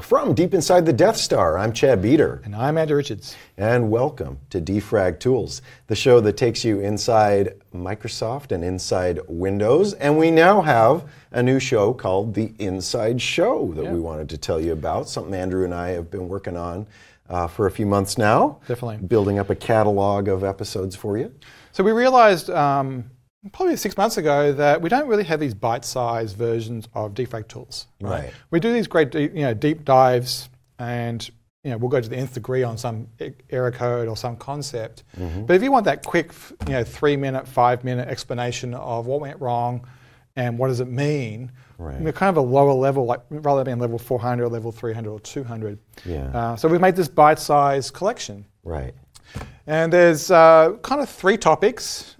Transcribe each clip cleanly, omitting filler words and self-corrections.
From deep inside the Death Star, I'm Chad Beter. And I'm Andrew Richards. And welcome to Defrag Tools, the show that takes you inside Microsoft and inside Windows. And we now have a new show called The Inside Show that we wanted to tell you about, something Andrew and I have been working on for a few months now. Definitely. Building up a catalog of episodes for you. So we realized probably 6 months ago that we don't really have these bite-sized versions of Defrag Tools. Right. We do these great deep dives, and we'll go to the nth degree on some error code or some concept. Mm-hmm. But if you want that quick 3 minute, 5 minute explanation of what went wrong and what does it mean, we're kind of a lower level, like rather than being level 400 or level 300 or 200. Yeah. So we've made this bite-sized collection. Right. And there's kind of three topics,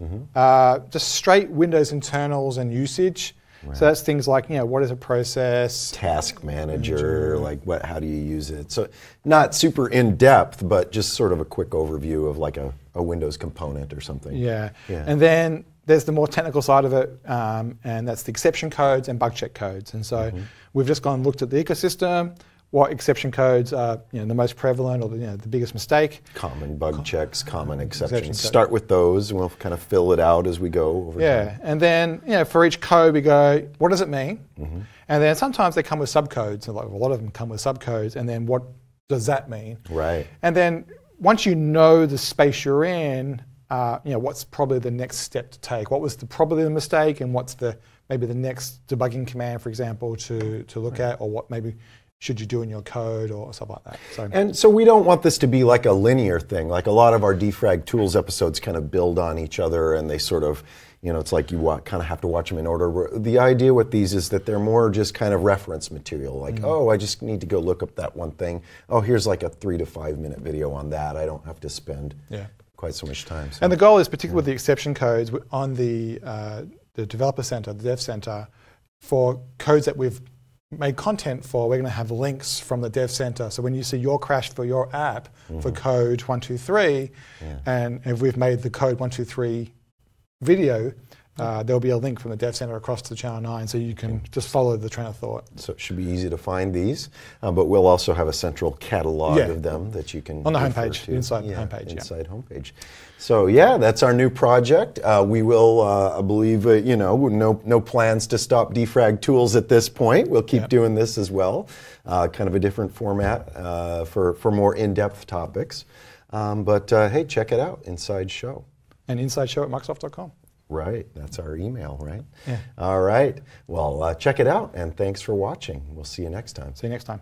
just straight Windows internals and usage. Right. So that's things like, what is a process? Task manager, like how do you use it? So not super in-depth, but just sort of a quick overview of like a Windows component or something. Yeah. And then there's the more technical side of it, and that's the exception codes and Bugcheck codes. And so we've just gone and looked at the ecosystem, what exception codes are the most prevalent or the biggest mistake. Common bug checks, common exceptions. Start with those and we'll kind of fill it out as we go over time. And then for each code we go, what does it mean? Mm-hmm. And then sometimes they come with subcodes, and like a lot of them come with subcodes, and then what does that mean? Right. And then once you know the space you're in, what's probably the next step to take? What was probably the mistake, and what's maybe the next debugging command, for example, to look at, or what maybe should you do in your code or stuff like that. So we don't want this to be like a linear thing. Like a lot of our Defrag Tools episodes kind of build on each other, and they sort of, it's like you kind of have to watch them in order. The idea with these is that they're more just kind of reference material. Like, I just need to go look up that one thing. Oh, here's like a 3 to 5 minute video on that. I don't have to spend quite so much time. So. And the goal is, particularly with the exception codes, on the Developer Center, the Dev Center, for codes that we've made content for, we're going to have links from the Dev Center. So when you see your crash for your app for code 123, and if we've made the code 123 video, there'll be a link from the Dev Center across to Channel 9, so you can just follow the train of thought. So it should be easy to find these, but we'll also have a central catalog of them that you can on the homepage, inside homepage. So that's our new project. We will, I believe, no plans to stop Defrag Tools at this point. We'll keep doing this as well, kind of a different format for more in-depth topics. But hey, check it out, Inside Show. And InsideShow@microsoft.com. Right, that's our email, right? Yeah. All right, well, check it out, and thanks for watching. We'll see you next time.